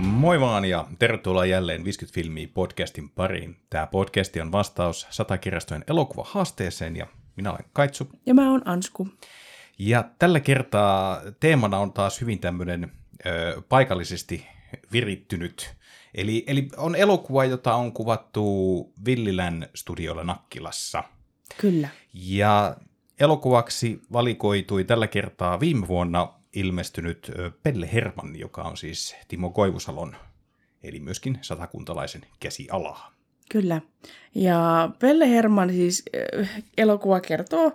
Moi vaan ja tervetuloa jälleen 50 filmiä podcastin pariin. Tämä podcasti on vastaus 100 kirjastojen elokuvahaasteeseen ja minä olen Kaitsu. Ja mä oon Ansku. Ja tällä kertaa teemana on taas hyvin tämmöinen paikallisesti virittynyt. Eli on elokuva, jota on kuvattu Villilän studiolla Nakkilassa. Kyllä. Ja elokuvaksi valikoitui tällä kertaa viime vuonna ilmestynyt Pelle Herman, joka on siis Timo Koivusalon, eli myöskin satakuntalaisen käsialaa. Kyllä. Ja Pelle Herman siis elokuva kertoo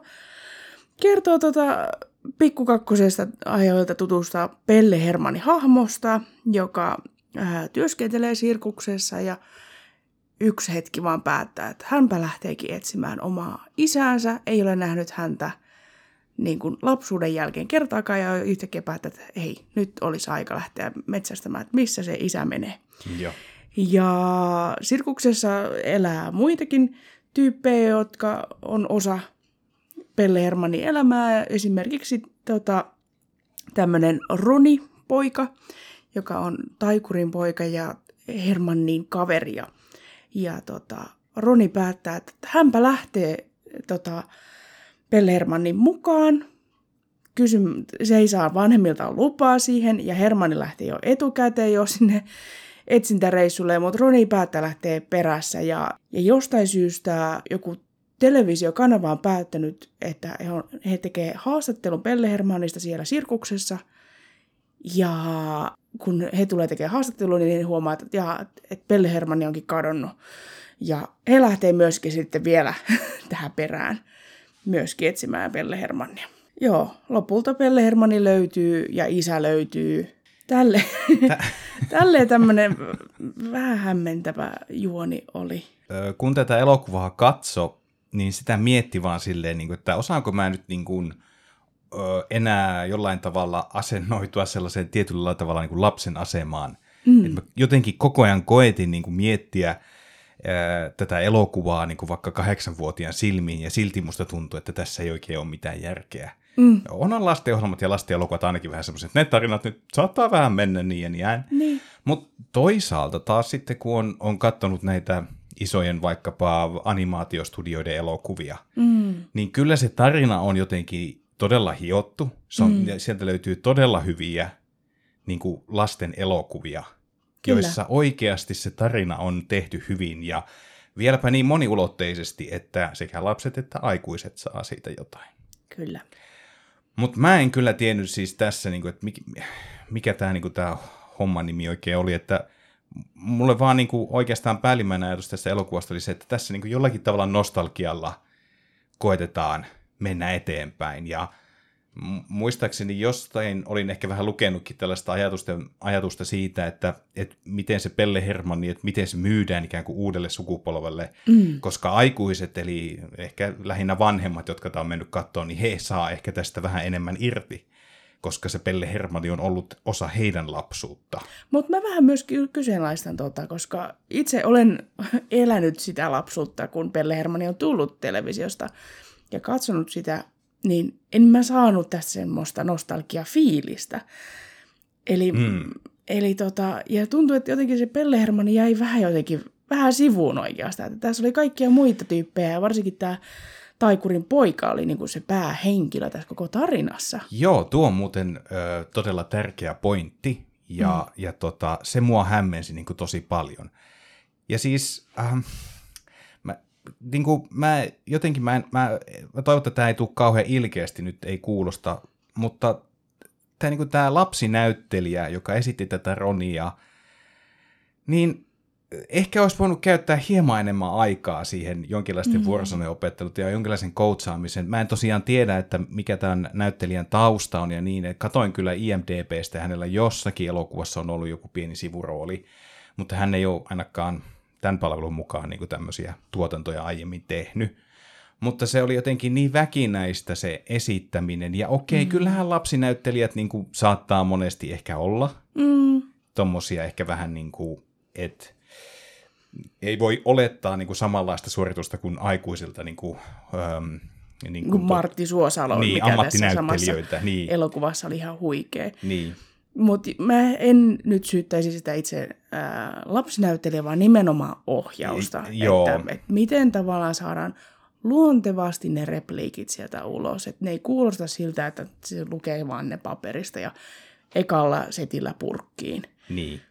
pikkukakkosesta ajoilta tutusta Pelle Hermanin hahmosta, joka työskentelee sirkuksessa ja yksi hetki vaan päättää, että hänpä lähteekin etsimään omaa isäänsä, ei ole nähnyt häntä niin kuin lapsuuden jälkeen kertaakaan ja yhtäkkiä päättää, että hei, nyt olisi aika lähteä metsästämään, että missä se isä menee. Joo. Ja sirkuksessa elää muitakin tyyppejä, jotka on osa Pelle Hermanin elämää. Esimerkiksi tämmöinen Roni-poika, joka on taikurin poika ja Hermanin kaveria. Ja Roni päättää, että hänpä lähtee Pelle Hermanin mukaan. Se ei saa vanhemmiltaan lupaa siihen, ja Hermanni lähtee jo etukäteen jo sinne etsintäreissulle, mutta Roni päättää lähteä perässä. Ja jostain syystä joku televisiokanava on päättänyt, että he tekee haastattelun Pelle Hermanista siellä sirkuksessa. Ja kun he tulee tekemään haastattelun, niin he huomaa, että Pelle Hermanni onkin kadonnut. Ja he lähtee myöskin sitten vielä tähän perään. Myöskin etsimään Pelle Hermannia. Joo, lopulta Pelle Hermanni löytyy ja isä löytyy. Tälleen tämmöinen vähän hämmentävä juoni oli. Kun tätä elokuvaa katso, niin sitä mietti vaan silleen, että osaanko mä nyt niin kuin enää jollain tavalla asennoitua sellaiseen tietyllä tavalla niin kuin lapsen asemaan. Mm. Että mä jotenkin koko ajan koetin niin kuin miettiä tätä elokuvaa niin kuin vaikka 8-vuotiaan silmiin, ja silti musta tuntuu, että tässä ei oikein ole mitään järkeä. Mm. Onhan lastenohjelmat ja lastenokuvat ainakin vähän semmoiset, että ne tarinat nyt saattaa vähän mennä niin ja niin. Mutta toisaalta taas sitten, kun on katsonut näitä isojen vaikkapa animaatiostudioiden elokuvia, niin kyllä se tarina on jotenkin todella hiottu. Se on, sieltä löytyy todella hyviä niin kuin lasten elokuvia. Kyllä. Joissa oikeasti se tarina on tehty hyvin ja vieläpä niin moniulotteisesti, että sekä lapset että aikuiset saa siitä jotain. Kyllä. Mutta mä en kyllä tiennyt siis tässä, että mikä tämä homman nimi oikein oli, että mulle vaan oikeastaan päällimmäinen ajatus tästä elokuvasta oli se, että tässä jollakin tavalla nostalgialla koetetaan mennä eteenpäin ja muistaakseni jostain olin ehkä vähän lukenutkin tällaista ajatusta siitä, että miten se Pelle Hermanni, että miten se myydään ikään kuin uudelle sukupolvelle, koska aikuiset, eli ehkä lähinnä vanhemmat, jotka tämä on mennyt katsomaan, niin he saa ehkä tästä vähän enemmän irti, koska se Pelle Hermanni on ollut osa heidän lapsuutta. Mutta mä vähän myös kyseenalaistan koska itse olen elänyt sitä lapsuutta, kun Pelle Hermanni on tullut televisiosta ja katsonut sitä, niin en mä saanut tästä semmoista nostalgia-fiilistä. Eli ja tuntuu, että jotenkin se Pelle Hermanni jäi vähän sivuun oikeastaan. Että tässä oli kaikkia muita tyyppejä, ja varsinkin tämä taikurin poika oli niin kuin se päähenkilö tässä koko tarinassa. Joo, tuo on muuten todella tärkeä pointti, ja se mua hämmensi niin kuin tosi paljon. Ja siis mä toivon, että tämä ei tule kauhean ilkeästi, nyt ei kuulosta, mutta tämä, tämä lapsinäyttelijä, joka esitti tätä Ronia, niin ehkä olisi voinut käyttää hieman enemmän aikaa siihen jonkinlaisten vuorosanojenopettelut ja jonkinlaisen coachaamisen. Mä en tosiaan tiedä, että mikä tämän näyttelijän tausta on ja niin. Katoin kyllä IMDb:stä, hänellä jossakin elokuvassa on ollut joku pieni sivurooli, mutta hän ei ole ainakaan tämän palvelun mukaan niin kuin tämmöisiä tuotantoja aiemmin tehnyt. Mutta se oli jotenkin niin väkinäistä se esittäminen. Ja kyllähän lapsinäyttelijät niin kuin saattaa monesti ehkä olla. Tommosia ehkä vähän niin kuin, että ei voi olettaa niin kuin samanlaista suoritusta kuin aikuisilta. Niin kuin Martti Suosalo, niin, mikä tässä samassa elokuvassa oli ihan huikea. Niin. Mutta mä en nyt syyttäisi sitä itse lapsinäyttelijä, vaan nimenomaan ohjausta. Että miten tavallaan saadaan luontevasti ne repliikit sieltä ulos. Että ne ei kuulosta siltä, että se lukee vaan ne paperista ja ekalla setillä purkkiin. Niin,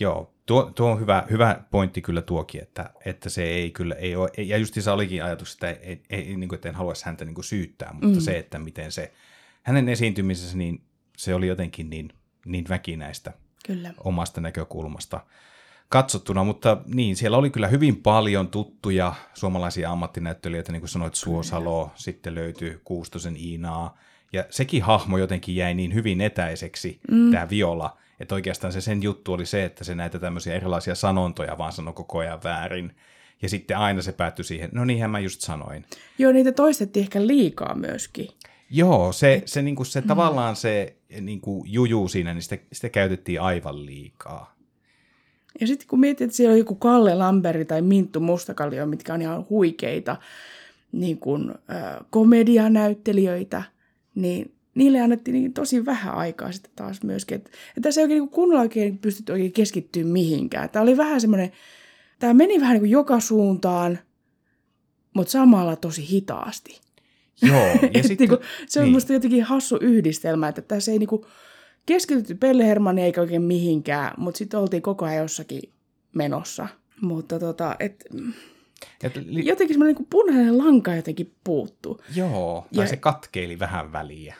joo. Tuo on hyvä pointti kyllä tuokin, että se ei kyllä ei ole. Ja justi se olikin ajatus, että ei, en haluaisi häntä niin kuin syyttää, mutta se, että miten se hänen esiintymisensä, niin se oli jotenkin niin väkinäistä kyllä omasta näkökulmasta katsottuna, mutta niin, siellä oli kyllä hyvin paljon tuttuja suomalaisia ammattinäyttelijöitä, niin kuin sanoit Suosalo, sitten löytyi Kuustosen Iinaa, ja sekin hahmo jotenkin jäi niin hyvin etäiseksi, tämä Viola, että oikeastaan se sen juttu oli se, että se näitä tämmöisiä erilaisia sanontoja vaan sanoi koko ajan väärin, ja sitten aina se päättyi siihen, no niinhän mä just sanoin. Joo, niitä toistettiin ehkä liikaa myöskin. Joo, se, niin kuin se tavallaan se niin kuin juju siinä, niin sitä käytettiin aivan liikaa. Ja sitten kun mietit, että siellä on joku Kalle Lamperi tai Minttu Mustakallio, mitkä on ihan huikeita niin kuin, komedianäyttelijöitä, niin niille annettiin niin tosi vähän aikaa sitten taas myöskin. Että tässä ei oikein niin kunnolla oikein pystytty oikein keskittymään mihinkään. Tämä oli vähän semmoinen, tämä meni vähän niin kuin joka suuntaan, mutta samalla tosi hitaasti. Joo, ja sitten, se on musta jotenkin hassu yhdistelmä, että tässä ei niinku keskitytty Pelle Hermanniin eikä oikein mihinkään, mutta sitten oltiin koko ajan jossakin menossa. Mutta jotenkin semmoinen niinku punainen lanka jotenkin puuttuu. Joo, tai se katkeili vähän väliä.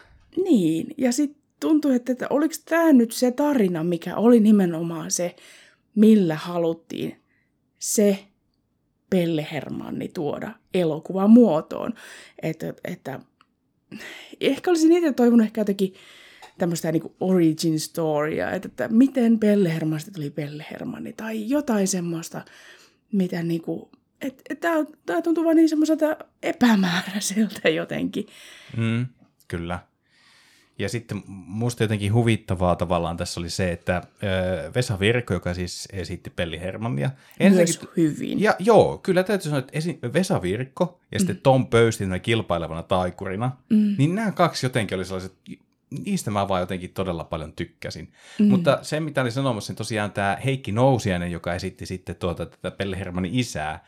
Niin, ja sitten tuntui, että oliko tämä nyt se tarina, mikä oli nimenomaan se, millä haluttiin se Pelle Hermanni tuoda elokuvamuotoon. Että ehkä olisin itse toivonut ehkä jotenkin tämmöistä niinku origin storya, että miten Pelle Hermannista tuli Pelle Hermanni, tai jotain semmoista, mitä niinku, että tämä tuntuu vaan niin semmoiselta epämääräiseltä jotenkin. Kyllä. Ja sitten musta jotenkin huvittavaa tavallaan tässä oli se, että Vesa Virkko, joka siis esitti Pelle Hermannia. Myös hyvin. Ja, joo, kyllä täytyy sanoa, että Vesa Virkko ja sitten Tom Pöysti kilpailevana taikurina, niin nämä kaksi jotenkin oli sellaiset, niistä mä vaan jotenkin todella paljon tykkäsin. Mutta se, mitä oli sanomassa, niin tosiaan tämä Heikki Nousiainen, joka esitti sitten tätä Pelle Hermannin isää,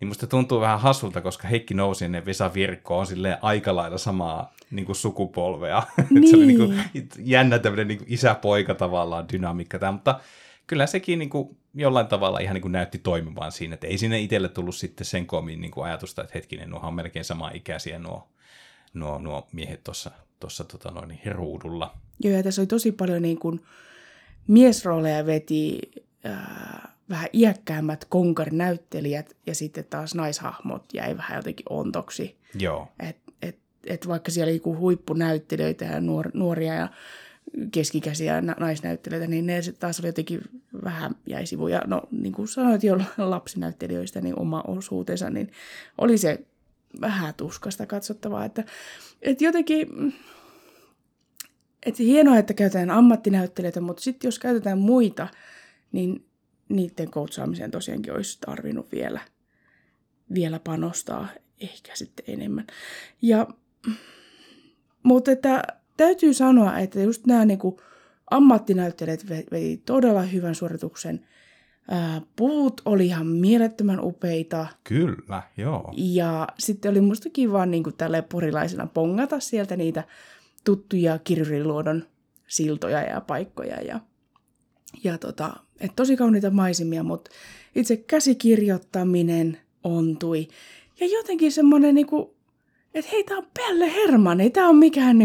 niin musta tuntuu vähän hassulta, koska Heikki Nousiainen ja Vesa Virkko on silleen aika lailla samaa niin kuin sukupolvea. Niin. Se oli niin kuin jännä tämmöinen niin kuin isä-poika tavallaan dynamiikka tämä, mutta kyllä sekin niin kuin jollain tavalla ihan niin kuin näytti toimivan siinä, että ei sinne itselle tullut sitten sen koomin niin kuin ajatusta, että hetkinen, nuohan on melkein samaa ikäisiä nuo miehet tuossa ruudulla. Joo, ja tässä oli tosi paljon niin kuin miesrooleja veti vähän iäkkäämmät konkarinäyttelijät ja sitten taas naishahmot jäi vähän jotenkin ontoksi. Joo. Et vaikka siellä oli huippunäyttelijöitä ja nuoria ja keskikäisiä naisnäyttelijöitä, niin ne taas oli jotenkin vähän jäi sivuun. Ja no, niin kuin sanoit jo lapsinäyttelijöistä, niin oma osuutensa, niin oli se vähän tuskasta katsottavaa. Että jotenkin, että hienoa, että käytetään ammattinäyttelijöitä, mutta sitten jos käytetään muita, niin niiden koutsaamiseen tosiaankin olisi tarvinnut vielä panostaa ehkä sitten enemmän. Mutta että täytyy sanoa, että just nämä niin kuin ammattinäyttelijät veti todella hyvän suorituksen. Puvut oli ihan mielettömän upeita. Kyllä, joo. Ja sitten oli musta kiva niin kuin tälleen porilaisena pongata sieltä niitä tuttuja Kirjuriluodon siltoja ja paikkoja ja että tosi kauniita maisemia, mutta itse käsikirjoittaminen ontui. Ja jotenkin semmoinen, niinku, että hei, tää on Pelle Hermanni, ei tää on mikään,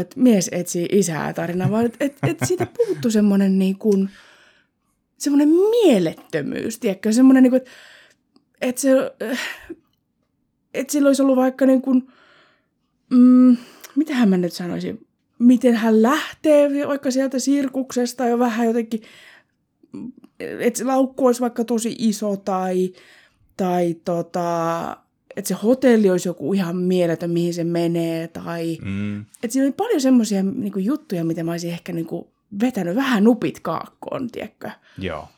että mies etsii isää tarina, vaan että siitä puuttui semmoinen niinku, semmoinen mielettömyys, tiedätkö? Semmoinen, niinku, että sillä olisi ollut vaikka, niinku, mitähän mä nyt sanoisin, miten hän lähtee vaikka sieltä sirkuksesta jo vähän jotenkin, että se laukku olisi vaikka tosi iso tai että se hotelli olisi joku ihan mieletön, mihin se menee tai että siinä oli paljon semmoisia niinku juttuja, mitä mä olisin ehkä niinku vetänyt vähän nupit kaakkoon, tiedätkö? Joo.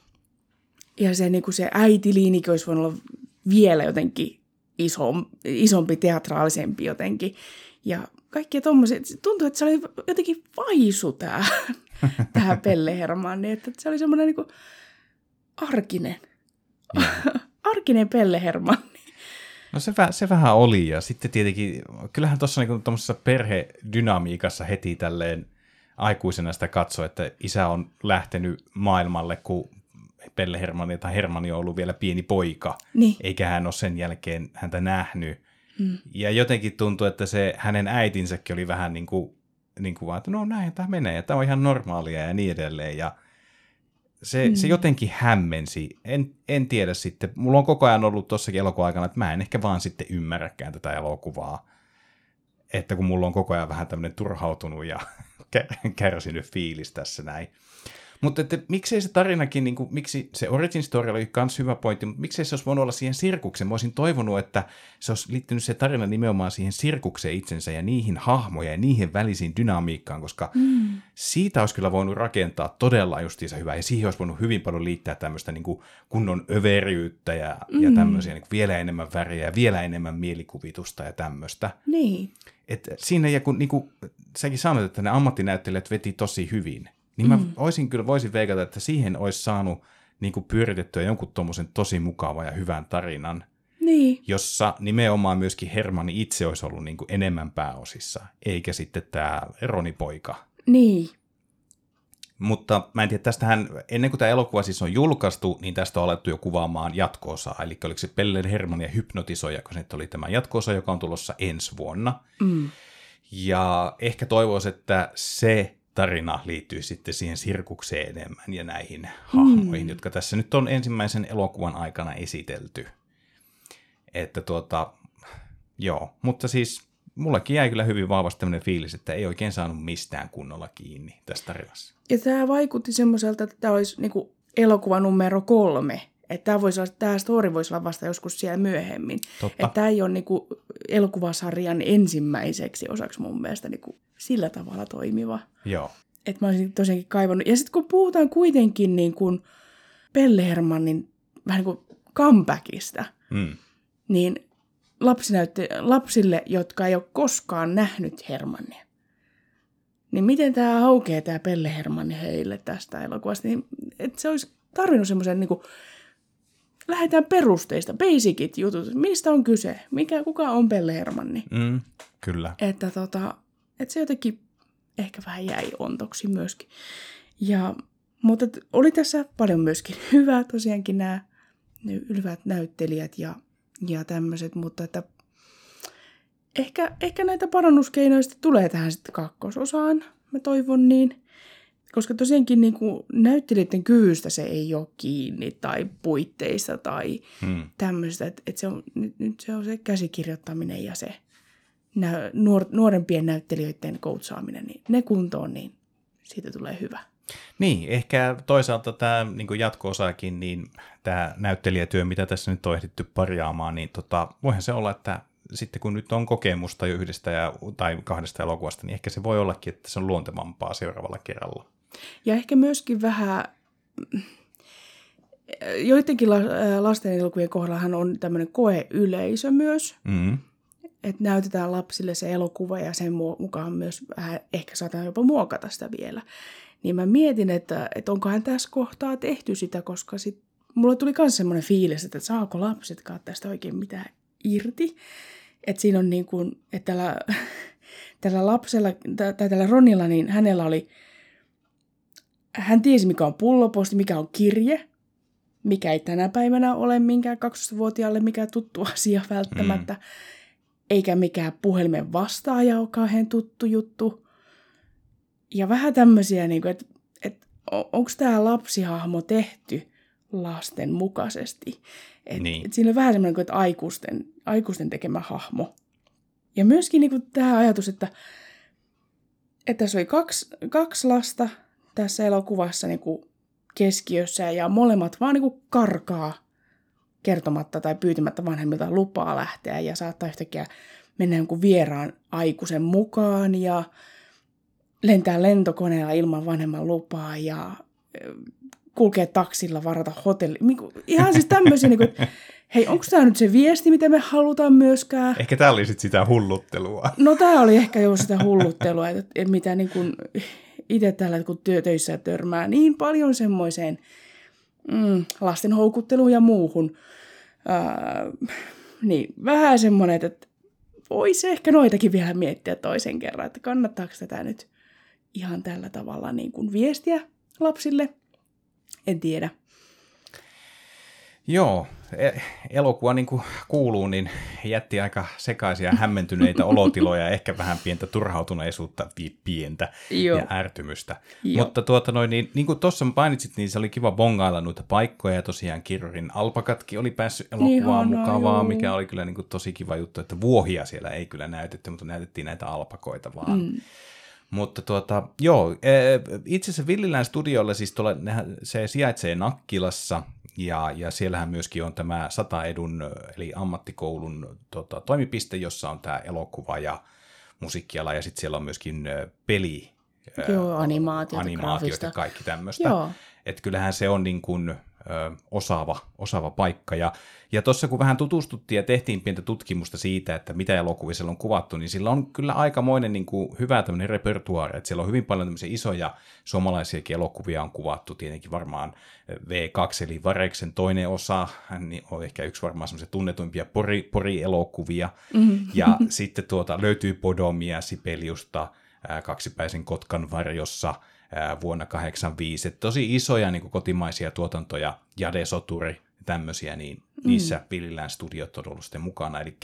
Ja se, niinku, se äitiliinikin olisi voinut olla vielä jotenkin isompi, teatraalisempi jotenkin ja kaikkia tommosia. Tuntuu, että se oli jotenkin vaisu tämä Pelle Hermanni, että se oli semmoinen niin kuin arkinen Pelle Hermanni. No se vähän oli, ja sitten tietenkin, kyllähän tuossa niin tuommoisessa perhedynamiikassa heti tälleen aikuisena sitä katsoo, että isä on lähtenyt maailmalle, kun Pelle Hermanni tai Hermanni on ollut vielä pieni poika, niin. Eikä hän ole sen jälkeen häntä nähnyt. Mm. Ja jotenkin tuntuu, että se hänen äitinsäkin oli vähän niin kuin vaan, että no näin tämä menee, ja tämä on ihan normaalia ja niin edelleen. Ja se jotenkin hämmensi. En tiedä sitten. Mulla on koko ajan ollut tuossakin elokuvan aikana, että mä en ehkä vaan sitten ymmärräkään tätä elokuvaa. Että kun mulla on koko ajan vähän tämmöinen turhautunut ja kärsinyt fiilis tässä näin. Mutta että miksei se tarinakin, niin kuin, miksi se origin story oli myös hyvä pointti, mutta miksei se olisi voinut olla siihen sirkukseen? Mä olisin toivonut, että se olisi liittynyt se tarina nimenomaan siihen sirkukseen itsensä ja niihin hahmoja ja niihin välisiin dynamiikkaan, koska siitä olisi kyllä voinut rakentaa todella justiinsa hyvää. Ja siihen olisi voinut hyvin paljon liittää tämmöistä niin kuin kunnon överyyttä ja tämmöisiä niin kuin vielä enemmän väriä ja vielä enemmän mielikuvitusta ja tämmöistä. Niin. Että siinä, ja kun niin kuin säkin sanoit, että ne ammattinäyttelijät veti tosi hyvin. Niin mä voisin veikata, että siihen olisi saanut niin kuin pyöritettyä jonkun tuommoisen tosi mukavan ja hyvän tarinan, niin. Jossa nimenomaan myöskin Hermanni itse olisi ollut niin kuin enemmän pääosissa, eikä sitten tämä Roni-poika. Niin. Mutta mä en tiedä, tästähän, ennen kuin tämä elokuva siis on julkaistu, niin tästä on alettu jo kuvaamaan jatko-osaa. Eli oliko se Pelle Hermanni ja hypnotisoija, kun se oli tämä jatko-osa, joka on tulossa ensi vuonna. Mm. Ja ehkä toivoisi, että se tarina liittyy sitten siihen sirkukseen enemmän ja näihin hahmoihin, jotka tässä nyt on ensimmäisen elokuvan aikana esitelty. Että joo, mutta siis mullakin jäi kyllä hyvin vahvasti tämmöinen fiilis, että ei oikein saanut mistään kunnolla kiinni tässä tarinassa. Ja tämä vaikutti semmoiselta, että tämä olisi niinku elokuva numero 3. Että tämä story voisi olla vasta joskus siellä myöhemmin. Että tämä ei ole niinku elokuvasarjan ensimmäiseksi osaksi mun mielestä niinku sillä tavalla toimiva. Joo. Että mä olisin tosiaankin kaivannut. Ja sitten kun puhutaan kuitenkin niin kuin Pelle Hermannin vähän niin kuin comebackista, niin lapsille, jotka ei ole koskaan nähnyt Hermannia, niin miten tämä aukeaa tämä Pelle Hermanni heille tästä elokuvasta? Niin, että se olisi tarvinnut semmoisen niin kuin lähdetään perusteista, basicit jutut. Mistä on kyse? Kuka on Pelle Hermanni? Mm, kyllä. Että että se jotenkin ehkä vähän jäi ontoksi myöskin. Mutta oli tässä paljon myöskin hyvää tosiaankin nämä hyvät näyttelijät ja tämmöiset, mutta että ehkä näitä parannuskeinoista tulee tähän sitten kakkososaan, mä toivon niin. Koska tosiaankin niin kuin näyttelijöiden kyvystä se ei ole kiinni tai puitteissa tai tämmöistä, että se on, nyt se on se käsikirjoittaminen ja se nuorempien näyttelijöiden koutsaaminen, niin ne kuntoon, niin siitä tulee hyvä. Niin, ehkä toisaalta tämä niin jatko-osaakin, niin tämä näyttelijätyö, mitä tässä nyt on ehditty parjaamaan, niin voihan se olla, että sitten kun nyt on kokemusta jo yhdestä tai kahdesta elokuvasta, niin ehkä se voi ollakin, että se on luontevampaa seuraavalla kerralla. Ja ehkä myöskin vähän, joidenkin lasten elokuvien kohdallahan on tämmöinen koeyleisö myös, että näytetään lapsille se elokuva ja sen mukaan myös vähän, ehkä saadaan jopa muokata sitä vielä. Niin mä mietin, että onkohan tässä kohtaa tehty sitä, koska mulla tuli myös semmoinen fiilis, että saako lapsetkaan tästä oikein mitään irti. Että siinä on niin kuin, että tällä lapsella, tai tällä Ronilla, niin hänellä oli, hän tiesi mikä on pulloposti, mikä on kirje, mikä ei tänä päivänä ole minkään 12-vuotiaalle mikä tuttu asia välttämättä. Eikä mikään puhelimen vastaaja ole kauhean tuttu juttu. Ja vähän tämmöisiä, niin että onko tämä lapsihahmo tehty lasten mukaisesti. Niin. Siinä on vähän semmoinen kuin, että aikuisten tekemä hahmo. Ja myöskin niin kuin tämä ajatus, että tässä oli kaksi lasta tässä elokuvassa niin kuin keskiössä ja molemmat vaan niin kuin karkaa kertomatta tai pyytämättä vanhemmilta lupaa lähteä ja saattaa yhtäkkiä mennä jonkun vieraan aikuisen mukaan ja lentää lentokoneella ilman vanhemman lupaa ja kulkea taksilla, varata hotelli. Ihan siis tämmöisiä, niin kuin, hei, onko tämä nyt se viesti, mitä me halutaan myöskään? Ehkä tämä oli sitten sitä hulluttelua. No tämä oli ehkä jo sitä hulluttelua, että mitä niin kuin itse täällä kun töissä törmää niin paljon semmoiseen lasten houkutteluun ja muuhun. Niin vähän semmoinen, että voisi ehkä noitakin vielä miettiä toisen kerran, että kannattaako tätä nyt ihan tällä tavalla niin kuin viestiä lapsille. En tiedä. Joo, elokuva niin kuin kuuluu, niin jätti aika sekaisia hämmentyneitä olotiloja, ehkä vähän pientä turhautuneisuutta, pientä Joo. ja ärtymystä. Joo. Mutta niin kuin tuossa mainitsit, niin se oli kiva bongailla noita paikkoja, ja tosiaan Kirrin alpakatkin oli päässyt elokuvaan mukavaa, mikä oli kyllä niin kuin tosi kiva juttu, että vuohia siellä ei kyllä näytetty, mutta näytettiin näitä alpakoita vaan. Mutta joo, itse asiassa Villilän studiolla, siis se sijaitsee Nakkilassa, ja siellähän myöskin on tämä Sataedun, eli ammattikoulun toimipiste, jossa on tämä elokuva ja musiikkiala, ja sitten siellä on myöskin peli, animaatiot ja kaikki tämmöistä. Että kyllähän se on niin kuin osaava paikka. Ja tuossa kun vähän tutustuttiin ja tehtiin pientä tutkimusta siitä, että mitä elokuvia siellä on kuvattu, niin sillä on kyllä aikamoinen niin kuin hyvä tämmöinen repertuaari, että siellä on hyvin paljon tämmöisiä isoja suomalaisiakin elokuvia on kuvattu, tietenkin varmaan V2, eli Vareksen toinen osa, niin on ehkä yksi varmaan semmoisia tunnetuimpia Pori-elokuvia, ja sitten löytyy Podomia, Sibeliusta, Kaksipäisen Kotkan varjossa, vuonna 1985, tosi isoja niin kuin kotimaisia tuotantoja, Jade Soturi, tämmöisiä, niin niissä Villilän studiot on ollut sitten mukana, eli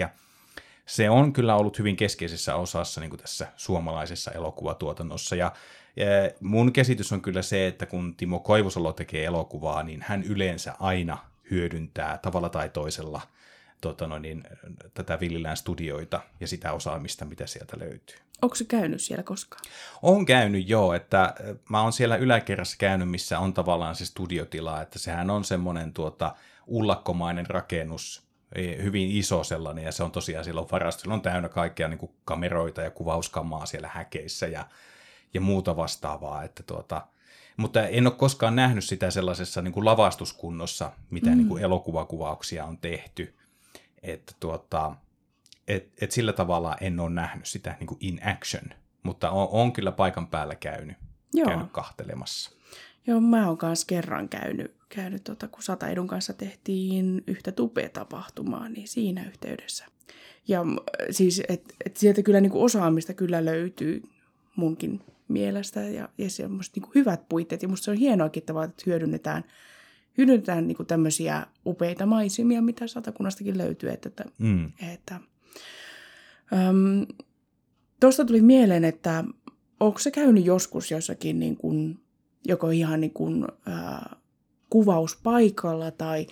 se on kyllä ollut hyvin keskeisessä osassa niin kuin tässä suomalaisessa elokuvatuotannossa, ja mun käsitys on kyllä se, että kun Timo Koivusalo tekee elokuvaa, niin hän yleensä aina hyödyntää tavalla tai toisella tätä Villilän studioita ja sitä osaamista, mitä sieltä löytyy. Onko se käynyt siellä koskaan? On käynyt, joo. Että mä oon siellä yläkerrassa käynyt, missä on tavallaan se studiotila, että sehän on semmoinen ullakkomainen rakennus, hyvin iso sellainen, ja se on tosiaan silloin varastolla on täynnä kaikkea niin kuin kameroita ja kuvauskamaa siellä häkeissä ja muuta vastaavaa, että mutta en ole koskaan nähnyt sitä sellaisessa niin kuin lavastuskunnossa, mitä niin kuin elokuvakuvauksia on tehty. Että et sillä tavalla en ole nähnyt sitä niin kuin in action, mutta on kyllä paikan päällä käynyt kahtelemassa. Joo, mä oon kanssa kerran käynyt kun Sataedun kanssa tehtiin yhtä Tube-tapahtumaa, niin siinä yhteydessä. Ja siis, et sieltä kyllä niin kuin osaamista kyllä löytyy munkin mielestä, ja semmoiset niin kuin hyvät puitteet, ja musta se on hienoakin tavalla, että hyödynnetään niin kuin tämmöisiä upeita maisemia, mitä Satakunnastakin löytyy. Tuosta tuli mieleen, että onko se käynyt joskus jossakin niin kuin, joko ihan niin kuin, kuvauspaikalla tai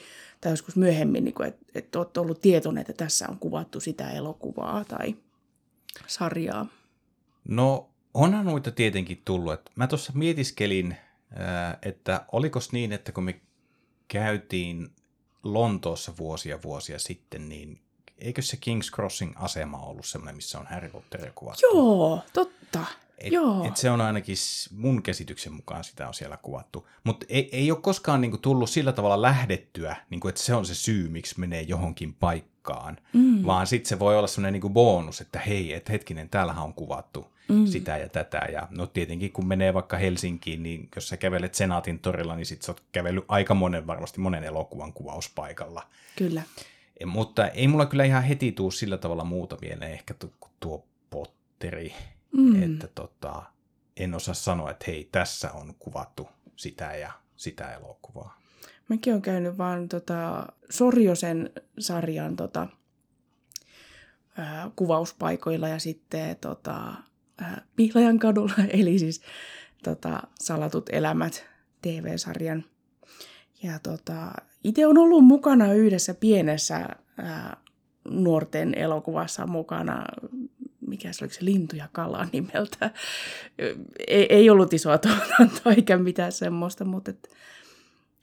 joskus myöhemmin, niin että olet ollut tietoinen, että tässä on kuvattu sitä elokuvaa tai sarjaa? No onhan noita tietenkin tullut. Mä tuossa mietiskelin, että olikos niin, että kun me käytiin Lontoossa vuosia sitten, niin eikö se King's Crossing-asema ollut semmoinen, missä on Harry Potteria kuvattu? Joo, totta. Et se on ainakin mun käsityksen mukaan sitä on siellä kuvattu. Mutta ei ole koskaan niinku tullut sillä tavalla lähdettyä, niinku, että se on se syy, miksi menee johonkin paikkaan. Vaan sitten se voi olla semmoinen niinku bonus, että hei, hetkinen, täällähän on kuvattu sitä ja tätä. Ja no tietenkin, kun menee vaikka Helsinkiin, niin jos sä kävelet Senaatin torilla, niin sit sä oot kävellyt aika varmasti monen elokuvan kuvauspaikalla. Kyllä. Mutta ei mulla kyllä ihan heti tuu sillä tavalla muuta mieleen ehkä tuo Potteri, että en osaa sanoa, että hei, tässä on kuvattu sitä ja sitä elokuvaa. Mäkin olen käynyt vaan Sorjosen sarjan kuvauspaikoilla ja sitten Pihlajan kadulla, eli siis Salatut elämät TV-sarjan. Ja itse on ollut mukana yhdessä pienessä nuorten elokuvassa mukana, mikä se oliko se Lintu ja kala nimeltä. Ei ollut isoa tuotantoa eikä mitään semmoista, mutta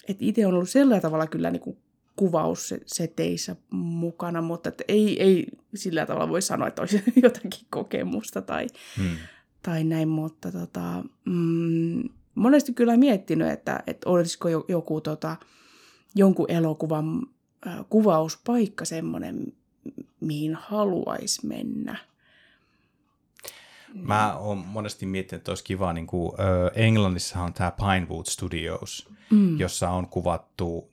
et itse on ollut sillä tavalla kyllä niin kuvausseteissä mukana, mutta ei sillä tavalla voi sanoa, että olisi jotakin kokemusta tai näin, mutta monesti kyllä miettinyt, että olisiko joku jonkun elokuvan kuvauspaikka semmoinen, mihin haluaisi mennä. Mä oon monesti miettinyt, että olisi kiva, niin kuin Englannissahan on tämä Pinewood Studios, jossa on kuvattu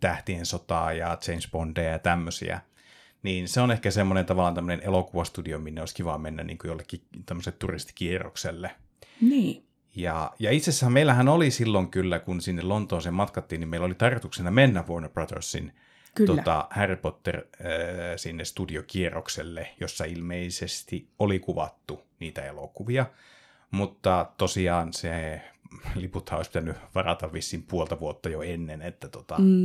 Tähtien sotaa ja James Bondeja ja tämmöisiä. Niin se on ehkä semmoinen tavallaan tämmöinen elokuvastudio, minne olisi kiva mennä niin kuin jollekin tämmöiselle turistikierrokselle. Niin. Ja itse asiassa meillähän oli silloin kyllä, kun sinne Lontooseen matkattiin, niin meillä oli tarkoituksena mennä Warner Brothersin Harry Potter sinne studiokierrokselle, jossa ilmeisesti oli kuvattu niitä elokuvia. Mutta tosiaan se liputhan olisi pitänyt varata vissiin puolta vuotta jo ennen, että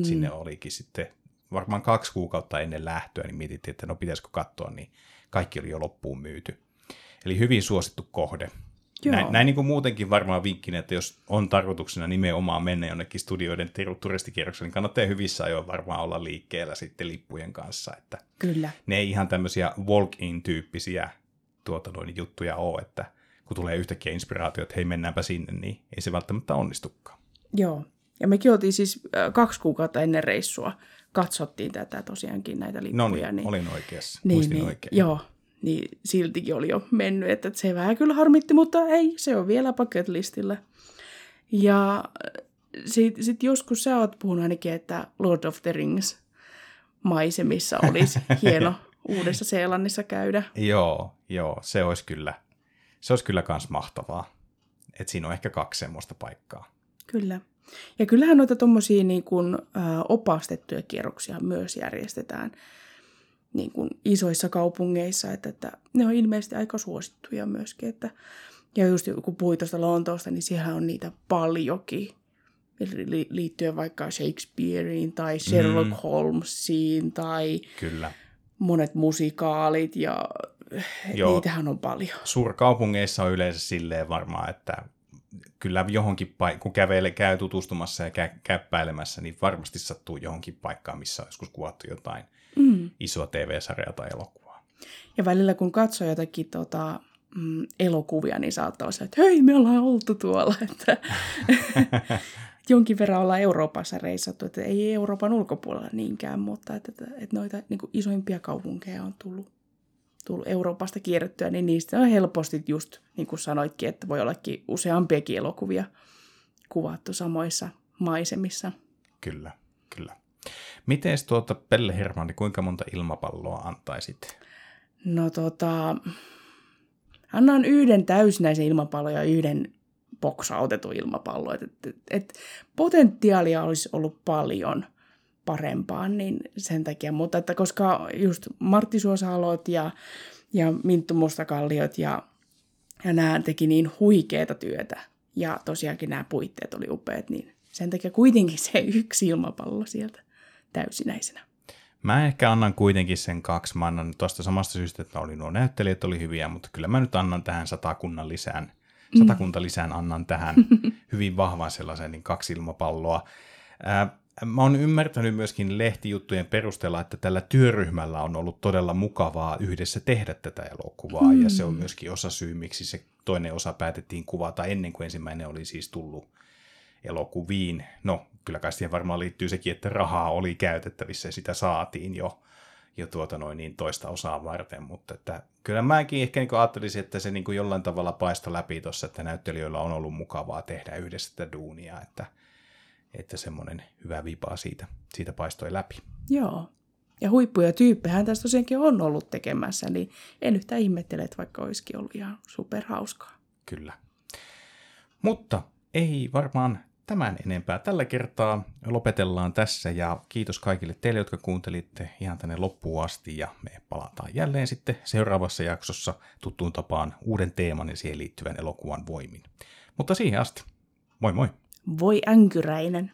sinne olikin sitten varmaan 2 kuukautta ennen lähtöä, niin mietittiin, että no pitäisikö katsoa, niin kaikki oli jo loppuun myyty. Eli hyvin suosittu kohde. Näin niin kuin muutenkin varmaan vinkkinä, että jos on tarkoituksena nimenomaan mennä jonnekin studioiden turistikierrokselle, niin kannattaa hyvissä ajoin varmaan olla liikkeellä sitten lippujen kanssa. Että kyllä. Ne ei ihan tämmöisiä walk-in-tyyppisiä juttuja ole, että kun tulee yhtäkkiä inspiraatio, että hei mennäänpä sinne, niin ei se välttämättä onnistukaan. Joo, ja mekin oltiin siis 2 kuukautta ennen reissua, katsottiin tätä tosiaankin näitä lippuja. Niin, olin oikeassa, muistin oikein. Joo. Niin siltikin oli jo mennyt, että se vähän kyllä harmitti, mutta ei, se on vielä bucketlistillä. Ja sit joskus sä oot puhunut ainakin, että Lord of the Rings maisemissa olisi hieno Uudessa Seelannissa käydä. Joo, se olisi kyllä kans mahtavaa. Et siinä on ehkä 2 semmoista paikkaa. Kyllä. Ja kyllähän noita tommosia niin kuin, opastettuja kierroksia myös järjestetään. Niin kuin isoissa kaupungeissa, että ne on ilmeisesti aika suosittuja myöskin. Että, ja just kun puhuit tuosta Lontoosta, niin siellä on niitä paljonkin, liittyen vaikka Shakespearein tai Sherlock Holmesiin tai kyllä. Monet musikaalit ja niitähän on paljon. Suurkaupungeissa on yleensä silleen varmaan, että kyllä johonkin kun käy tutustumassa ja käppäilemässä, niin varmasti sattuu johonkin paikkaan, missä on joskus kuvattu jotain isoa TV-sarjaa tai elokuvaa. Ja välillä kun katsoo jotakin elokuvia, niin saattaa olla, että hei, me ollaan oltu tuolla. Että jonkin verran ollaan Euroopassa reissattu, että ei Euroopan ulkopuolella niinkään, mutta että noita niin kuin isoimpia kaupunkeja on tullut Euroopasta kierrettyä, niin niistä on helposti just, niin kuin sanoitkin, että voi ollakin useampiakin elokuvia kuvattu samoissa maisemissa. Kyllä. Miten Pelle Hermanni, kuinka monta ilmapalloa antaisit? No annan 1 täysinäisen ilmapallon ja 1 boksautetun ilmapallon. Et potentiaalia olisi ollut paljon parempaan, niin sen takia. Mutta että koska just Martti Suosalot ja Minttu Mustakalliot ja nämä teki niin huikeata työtä. Ja tosiaankin nämä puitteet oli upeat, niin sen takia kuitenkin se 1 ilmapallo sieltä täysinäisenä. Mä ehkä annan kuitenkin sen 2. Mä annan tuosta samasta syystä, että oli nuo näyttelijät oli hyviä, mutta kyllä mä nyt annan tähän 100 lisään annan tähän hyvin vahvan sellaisen, niin 2 ilmapalloa. Mä oon ymmärtänyt myöskin lehtijuttujen perusteella, että tällä työryhmällä on ollut todella mukavaa yhdessä tehdä tätä elokuvaa, ja se on myöskin osa syy, miksi se toinen osa päätettiin kuvata ennen kuin ensimmäinen oli siis tullut elokuviin. No, kyllä kai siihen varmaan liittyy sekin, että rahaa oli käytettävissä ja sitä saatiin jo toista osaa varten, mutta että kyllä mäkin ehkä niin ajattelisin, että se niin jollain tavalla paistoi läpi tuossa, että näyttelijöillä on ollut mukavaa tehdä yhdessä tätä duunia, että semmoinen hyvä vipaa siitä paistoi läpi. Joo, ja huippuja tyyppehän tässä tosiaankin on ollut tekemässä, niin en yhtään ihmettele, että vaikka olisikin ollut ihan superhauskaa. Kyllä, mutta ei varmaan tämän enempää. Tällä kertaa lopetellaan tässä ja kiitos kaikille teille, jotka kuuntelitte ihan tänne loppuun asti ja me palataan jälleen sitten seuraavassa jaksossa tuttuun tapaan uuden teeman ja siihen liittyvän elokuvan voimin. Mutta siihen asti, moi moi! Voi änkyräinen!